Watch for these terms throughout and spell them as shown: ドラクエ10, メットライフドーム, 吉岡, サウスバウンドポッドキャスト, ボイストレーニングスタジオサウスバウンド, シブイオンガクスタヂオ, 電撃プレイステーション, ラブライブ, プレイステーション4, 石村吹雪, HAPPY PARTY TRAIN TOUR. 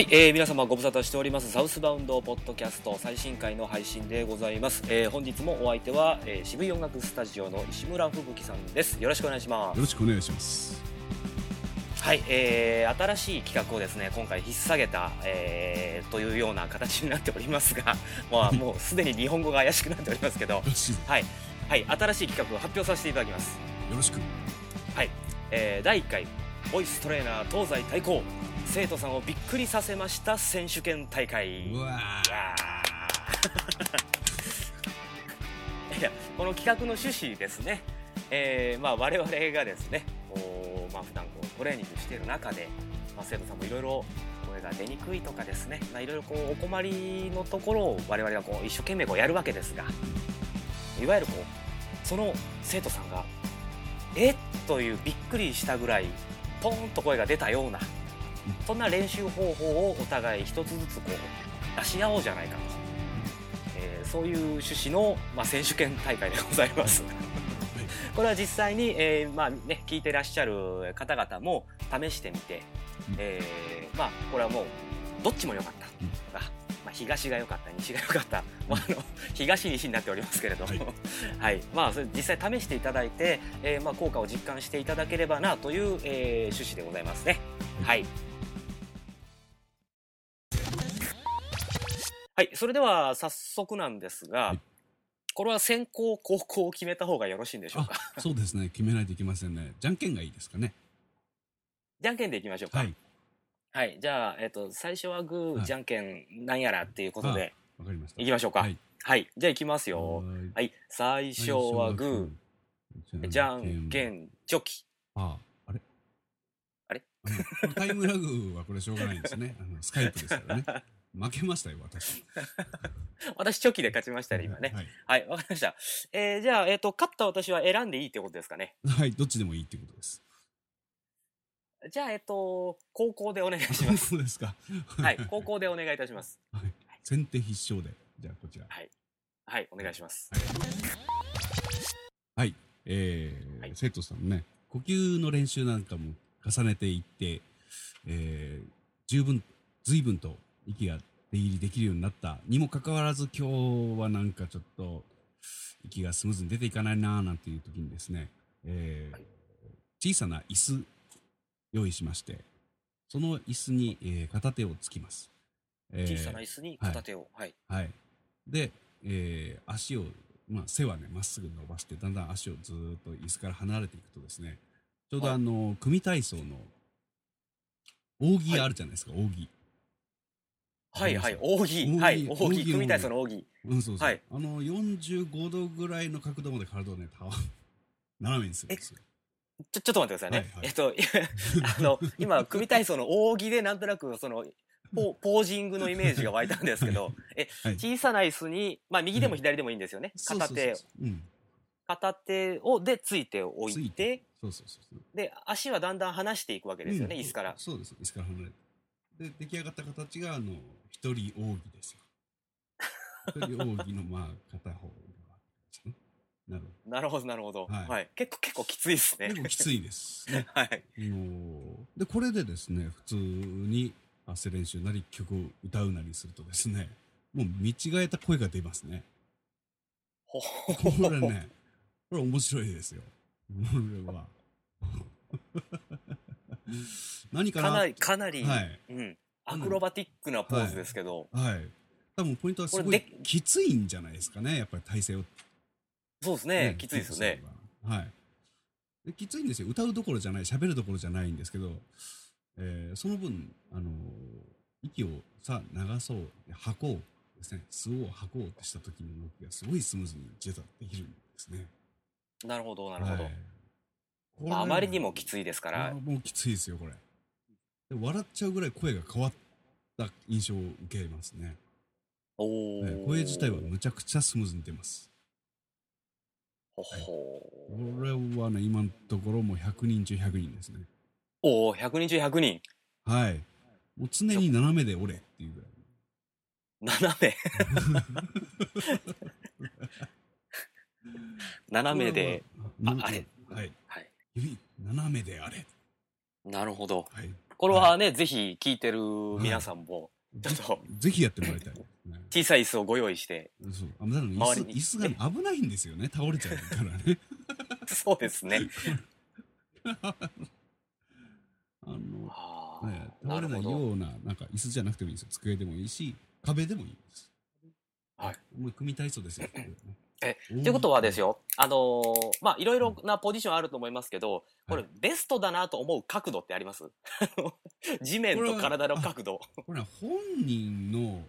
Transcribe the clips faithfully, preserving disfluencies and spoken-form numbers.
はい、えー、皆様ご無沙汰しておりますサウスバウンドポッドキャスト最新回の配信でございます、えー、本日もお相手は、えー、渋い音楽スタジオの石村吹雪さんです。よろしくお願いします。よろしくお願いします。はい、えー、新しい企画をですね今回引っ提げた、えー、というような形になっておりますが、まあ、もうすでに日本語が怪しくなっておりますけどはい、はい、新しい企画を発表させていただきます。よろしく。はい、えー、だいいっかいボイストレーナー東西対抗生徒さんをびっくりさせました選手権大会。うわいやこの企画の趣旨ですね、えーまあ、我々がですねこう、まあ、普段こうトレーニングしている中で、まあ、生徒さんもいろいろ声が出にくいとかですね、まあ、いろいろこうお困りのところを我々はこう一生懸命こうやるわけですが、いわゆるこうその生徒さんがえっというびっくりしたぐらいポーンと声が出たようなそんな練習方法をお互い一つずつこう出し合おうじゃないかと、えー、そういう趣旨の、まあ、選手権大会でございますこれは実際に、えーまあね、聞いてらっしゃる方々も試してみて、えーまあ、これはもうどっちも良かったとか、まあ、東が良かった西が良かった、まあ、あの東西になっておりますけれども、はいまあ、それ実際試していただいて、えーまあ、効果を実感していただければなという、えー、趣旨でございますね。はいはい、それでは早速なんですが、はい、これは先攻後攻を決めた方がよろしいんでしょうか。あ、そうですね、決めないといけませんね。じゃんけんがいいですかね。じゃんけんでいきましょうか。はい、はい、じゃあ、えーと、最初はグー、はい、じゃんけんなんやらっていうことでわかりました。いきましょうか。はい、はい、じゃあいきますよ。はい、はい、最初はグーじゃんけんチョキ。ああ、あれあれタイムラグはこれしょうがないんですねあのスカイプですからね負けましたよ私私チョキで勝ちましたね今ね。はい、わ、はい、かりました。えー、じゃあ、えー、と勝った私は選んでいいってことですかね。はい、どっちでもいいってことです。じゃあ、えー、と後攻でお願いします。そうですかはい、後攻でお願いいたします、はい、先手必勝で。じゃあこちらはい、はい、お願いします。はい、はい、えーはい、生徒さんね呼吸の練習なんかも重ねていって、えー、十分随分と息が出入りできるようになったにもかかわらず今日はなんかちょっと息がスムーズに出ていかないななんていう時にですね、えーはい、小さな椅子用意しまして、その椅子に、えー、片手をつきます、えー、小さな椅子に片手をはい、はいはい、で、えー、足を、まあ、背はねまっすぐ伸ばしてだんだん足をずっと椅子から離れていくとですね、ちょうどあの、はい、組体操の扇あるじゃないですか、はい、扇はいはい、扇、はい、扇、組体操の扇、うん、そうそう、はい、あのよんじゅうごどぐらいの角度まで体をね、たわ斜めにするんですよ。ちょ、ちょっと待ってくださいね。はいはい、えっと、あの今組体操の扇でなんとなくそのポ、ポージングのイメージが湧いたんですけど、え、はい、小さな椅子に、まあ右でも左でもいいんですよね。うん、片手を、うん、片手をでついておいて、そうそうそうそう、で足はだんだん離していくわけですよね、うん、椅子から。そうです、椅子から離れて。で出来上がった形があの一人扇ですよ。一人扇のまあ片方ですね。なるほど。なるほどなるほど。はい。はい、結構結構きついですね。結構きついです、ね。はい。でこれでですね普通に発声練習なり曲を歌うなりするとですね、もう見違えた声が出ますね。これねこれ面白いですよ。これは。何かなかなりかなり、はいうん、アクロバティックなポーズですけど、はいはい、多分ポイントはすごいきついんじゃないですかね。やっぱり体勢をそうですね、うん、きついですよね、はい、できついんですよ。歌うどころじゃない、喋るどころじゃないんですけど、えー、その分あの息をさ流そう吐こうですね、吸おう吐こうとした時の動きがすごいスムーズにジェザできるんですね。なるほどなるほど、はい、あまりにもきついですから。もうきついですよこれで。笑っちゃうぐらい声が変わった印象を受けますね。お、ね、声自体はむちゃくちゃスムーズに出ます。ほほ、はい、これはね今のところもうひゃくにんちゅうひゃくにんですね。おお、ひゃくにんちゅうひゃくにん。はい、もう常に斜めで折れっていうぐらい斜め斜めであれはい、はい、指斜めであれ。なるほど、はい、これはね、はい、ぜひ聞いてる皆さんも、はい、ちょっとぜひやってもらいたい。小さい椅子をご用意して、そう、あの周りに椅子が危ないんですよね、倒れちゃうからね。そうですね。あの、ね、倒れないような、なんか椅子じゃなくてもいいですよ。机でもいいし、壁でもいいです。はい。もう組体操ですよ。え、ということはですよ、あのー、まあいろいろなポジションあると思いますけど、これベストだなと思う角度ってあります？地面と体の角度。これは本人の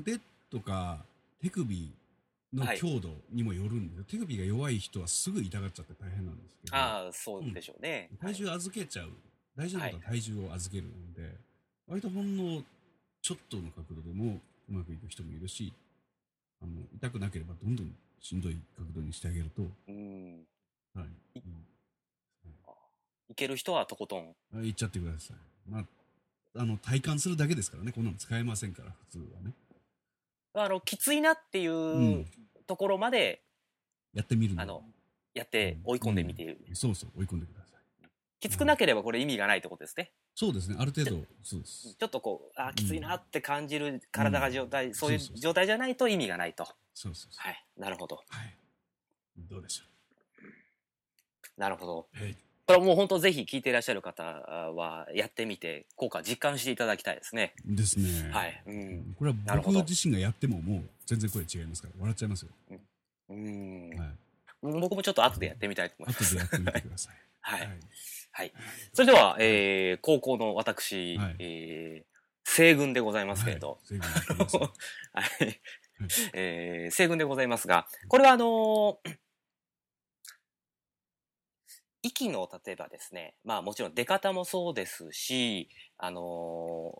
腕とか手首の強度にもよるんで、はい、手首が弱い人はすぐ痛がっちゃって大変なんですけど、ああ、そうでしょうね、うん、体重預けちゃう、大事なことは体重を預けるので、はい、割とほんのちょっとの角度でもうまくいく人もいるし、あの痛くなければどんどんしんどい角度にしてあげると、うん、はい、い、うん、いける人はとことんいっちゃってください。まああの体感するだけですからね、こんなの使えませんから普通はね。あのきついなっていう、うん、ところまでやってみるの、あのやって追い込んでみている、うんうん、そうそう、追い込んでください。きつくなければこれ意味がないってことですね、うん、そうですね、ある程度そうです。ちょっとこう、あ、きついなって感じる体が状態、うん、そういう状態じゃないと意味がないと。そうそうそう、はい、なるほど、はい、どうでしょう。なるほど、えーこれはもう本当ぜひ聞いていらっしゃる方はやってみて効果実感していただきたいですね。ですね。はい。うん、これは僕自身がやってももう全然声違いますから笑っちゃいますよ。うん。うん、はい、僕もちょっと後でやってみたいと思います。後でやってみてください。はい、はいはい。それでは、えー、高校の私、はい、えー、西軍でございますけれど。はい。西軍ではい、えー、西軍でございますが、これはあのー。息の例えばですね、まあもちろん出方もそうですし、あの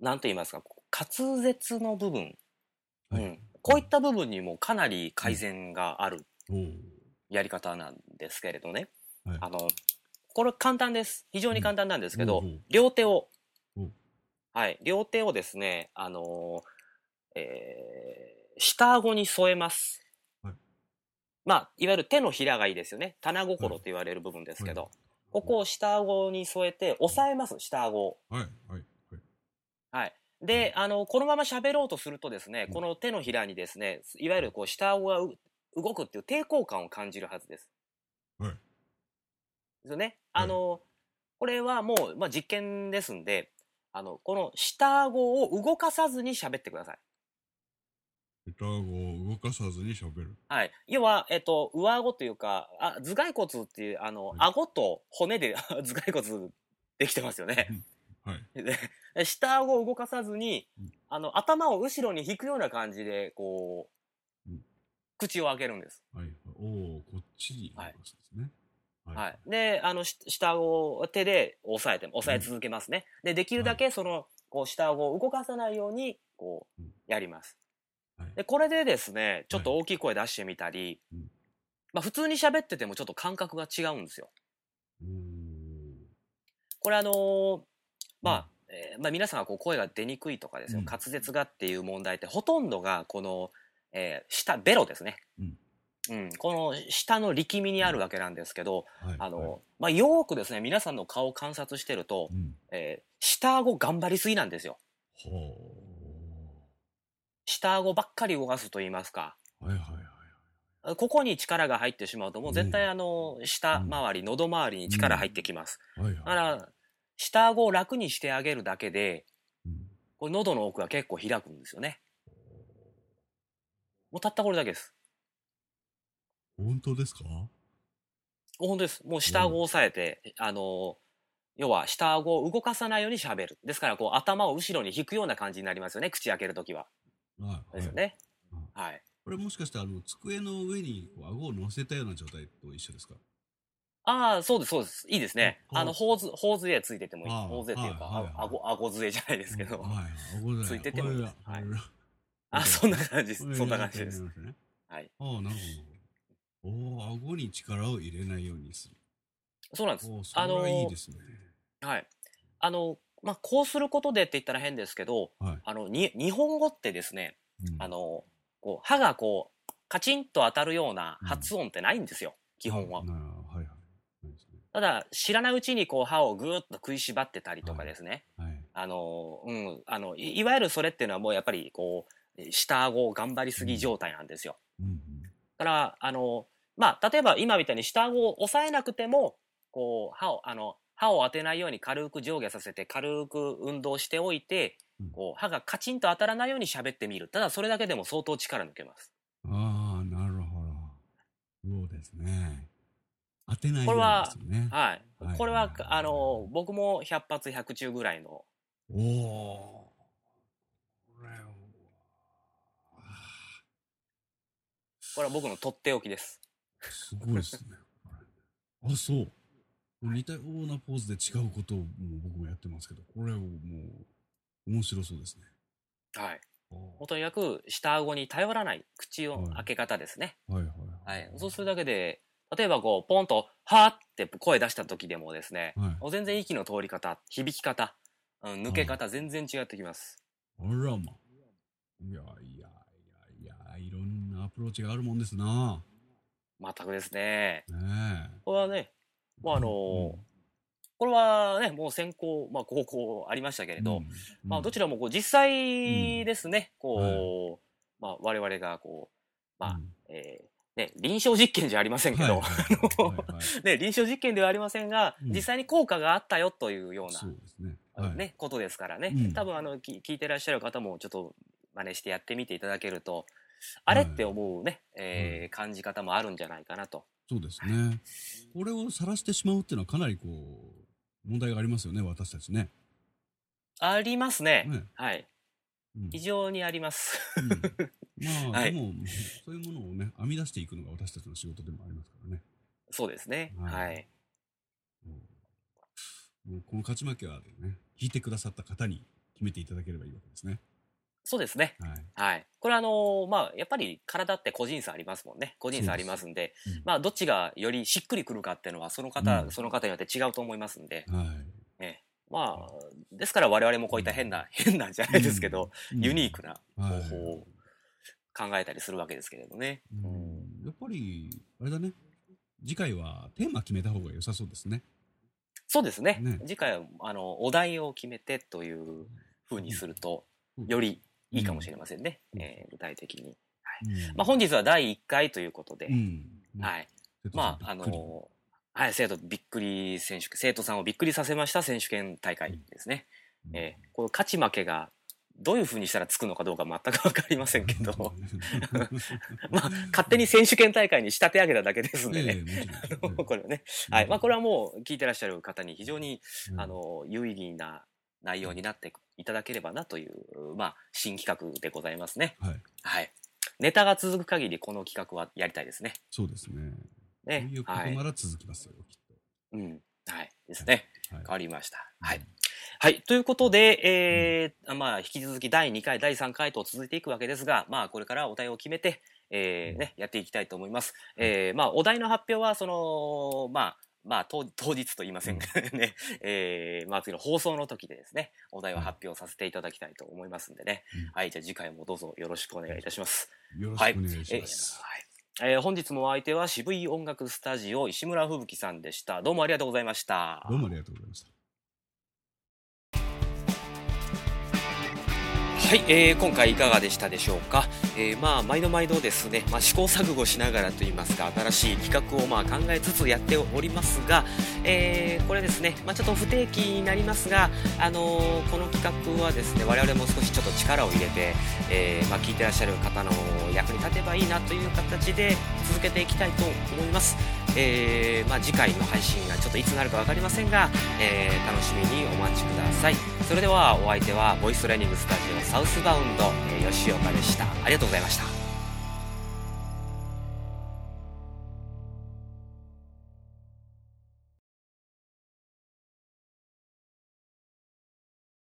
ー、なんと言いますか、滑舌の部分、はい、うん、こういった部分にもかなり改善があるやり方なんですけれどね、はい、あのこれ簡単です、非常に簡単なんですけど、うん、両手を、はい、両手をですね、あのーえー、下顎に添えます。まあ、いわゆる手のひらがいいですよね。棚心と言われる部分ですけど、はい、ここを下顎に添えて押さえます、下顎を。はい、はい、はい。はい。で、あの、このまま喋ろうとするとですね、この手のひらにですね、いわゆるこう下顎がう動くっていう抵抗感を感じるはずです。はい。ですよね。あの、はい、これはもう、まあ、実験ですんで、あの、この下顎を動かさずに喋ってください。下顎を動かさずに喋る。はい。要は、えっと、上顎というか、あ、頭蓋骨っていう、あの、はい、顎と骨で頭蓋骨できてますよね。はい。で、下顎を動かさずに、うん、あの、頭を後ろに引くような感じで、こう、うん、口を開けるんです。はい。おお、こっちに動かすんですね。はい。はいはい、で、あの、下顎を手で押さえて、押さえ続けますね。うん、で、できるだけ、その、はい、こう、下顎を動かさないように、こう、うん、やります。でこれでですね、ちょっと大きい声出してみたり、はい、まあ、普通に喋っててもちょっと感覚が違うんですよ。うーん、これあのーまあえー、まあ皆さんがこう声が出にくいとかですよ、うん、滑舌がっていう問題ってほとんどがこの、えー、下ベロですね、うんうん、この下の力みにあるわけなんですけど、はい、あのーはい、まあ、よくですね皆さんの顔を観察してると、うん、えー、下顎頑張りすぎなんですよ。ほう、下顎ばっかり動かすと言いますか、はいはいはい、ここに力が入ってしまうともう絶対あの下周り、うん、喉周りに力入ってきます、うん、はいはい、だから下顎を楽にしてあげるだけで、うん、これ喉の奥が結構開くんですよね。もうたったこれだけです。本当ですか？本当です。もう下顎を押さえて、あの要は下顎を動かさないように喋る。ですからこう頭を後ろに引くような感じになりますよね、口開けるときは。はい、ですよね、はいはい、これもしかしてあの机の上にこう顎を乗せたような状態と一緒ですか？ああ、そうですそうです。いいですね。あの頬杖ついててもいい。頬杖っていうか、はいはい、顎顎杖じゃないですけど、はいはい、ついててもいいです、はい、あ、そんな感じです。そんな感じです、はい。ああ、なるほど。お、顎に力を入れないようにする。そうなんです。それはいいですね。あの、はい、あのまあ、こうすることでって言ったら変ですけど、はい、あのに日本語ってですね、うん、あのこう歯がこうカチンと当たるような発音ってないんですよ、うん、基本は、はいはい、ただ知らないうちにこう歯をぐーっと食いしばってたりとかですね、はいはい、あのうんあの い, いわゆるそれっていうのはもうやっぱりこう下顎を頑張りすぎ状態なんですよ、うんうん、だからあのまあ例えば今みたいに下顎を抑えなくてもこう歯をあの歯を当てないように軽く上下させて軽く運動しておいて、うん、こう歯がカチンと当たらないように喋ってみる。ただそれだけでも相当力抜けます。ああなるほど、そうですね、当てないようですよね。これは、はいはい、これはあの僕もひゃっ発ひゃく中ぐらいの。おお、これは僕のとっておきです。すごいですねあ、そう似たようなポーズで違うことをもう僕もやってますけど、これをもう面白そうですね。はい、とにかく下顎に頼らない口を開け方ですね、はいはいはいはい、そうするだけで例えばこうポンとはーって声出した時でもですね、はい、全然息の通り方、響き方、うん、抜け方全然違ってきます。あらま、いやいやいやいや、いろんなアプローチがあるもんですな。全くですね、ねえ、これはね、まああのーうん、これはねもう先行、まあ、後攻ありましたけれど、うんうん、まあ、どちらもこう実際ですね、うん、こう、はい、まあ、我々がこう、まあ、うん、えーね、臨床実験じゃありませんけど、臨床実験ではありませんが、うん、実際に効果があったよというような、そうですね、はい、ね、ことですからね、うん、多分あの聞いてらっしゃる方もちょっと真似してやってみていただけると、あれって思うね、はい、えーうん、感じ方もあるんじゃないかなと。そうですね、これを晒してしまうっていうのはかなりこう問題がありますよね、私たちね。ありますね、ね、はい、うん、非常にあります、うん、まあ、はい、でもそういうものをね編み出していくのが私たちの仕事でもありますからね。そうですね、はい、はい、もうこの勝ち負けはね、引いてくださった方に決めていただければいいわけですね。そうですね、はいはい、これはあのーまあ、やっぱり体って個人差ありますもんね、個人差ありますんで、うん、まあ、どっちがよりしっくりくるかっていうのはその方、うん、その方によって違うと思いますんで、はい、ね、まあ、ですから我々もこういった変な、うん、変なんじゃないですけど、うん、ユニークな方法を考えたりするわけですけれどね、うん、やっぱりあれだね、次回はテーマ決めた方が良さそうですね。そうです ね, ね次回はあのお題を決めてという風にすると、うん、よりいいかもしれませんね、うん、えー、具体的に、はい、うん、まあ、本日はだいいっかいということで、うん、はい、まああのー、はい、生徒びっくり選手、生徒さんをびっくりさせました選手権大会ですね、うん、えー、この勝ち負けがどういうふうにしたらつくのかどうか全く分かりませんけどまあ勝手に選手権大会に仕立て上げただけですんでね、えー、これはね、はい、まあ、これはもう聞いてらっしゃる方に非常に、うん、あの有意義な内容になっていただければなという、まあ、新企画でございますね、はいはい、ネタが続く限りこの企画はやりたいですね。そうですね、ね、そういうことなら続きますよ、はい、きっと、うん、はい、ですね、はい、変わりました、はい、うん、はい、ということで、えー、うん、まあ、引き続きだいにかいだいさんかいと続いていくわけですが、まあ、これからお題を決めて、えーね、やっていきたいと思います、うん、えー、まあ、お題の発表はその、まあまあ、当, 当日と言いませんがね、うん、えー、まあ、次の放送の時でですね、お題を発表させていただきたいと思いますんでね、うん、はい、じゃあ次回もどうぞよろしくお願いいたします。よろしくお願いします。はい、えーはい、えー、本日もお相手は渋い音楽スタジオ石村吹雪さんでした。どうもありがとうございました。どうもありがとうございました。はい、えー、今回いかがでしたでしょうか、えー、まあ毎度毎度ですね、まあ、試行錯誤しながらといいますか新しい企画をまあ考えつつやっておりますが、えー、これですね、まあ、ちょっと不定期になりますが、あのー、この企画はですね我々も少しちょっと力を入れて、えーまあ、聞いてらっしゃる方の役に立てばいいなという形で続けていきたいと思います。えーまあ、次回の配信がちょっといつになるか分かりませんが、えー、楽しみにお待ちください。それではお相手はボイストレーニングスタジオサウスバウンド吉岡でした。ありがとうございました。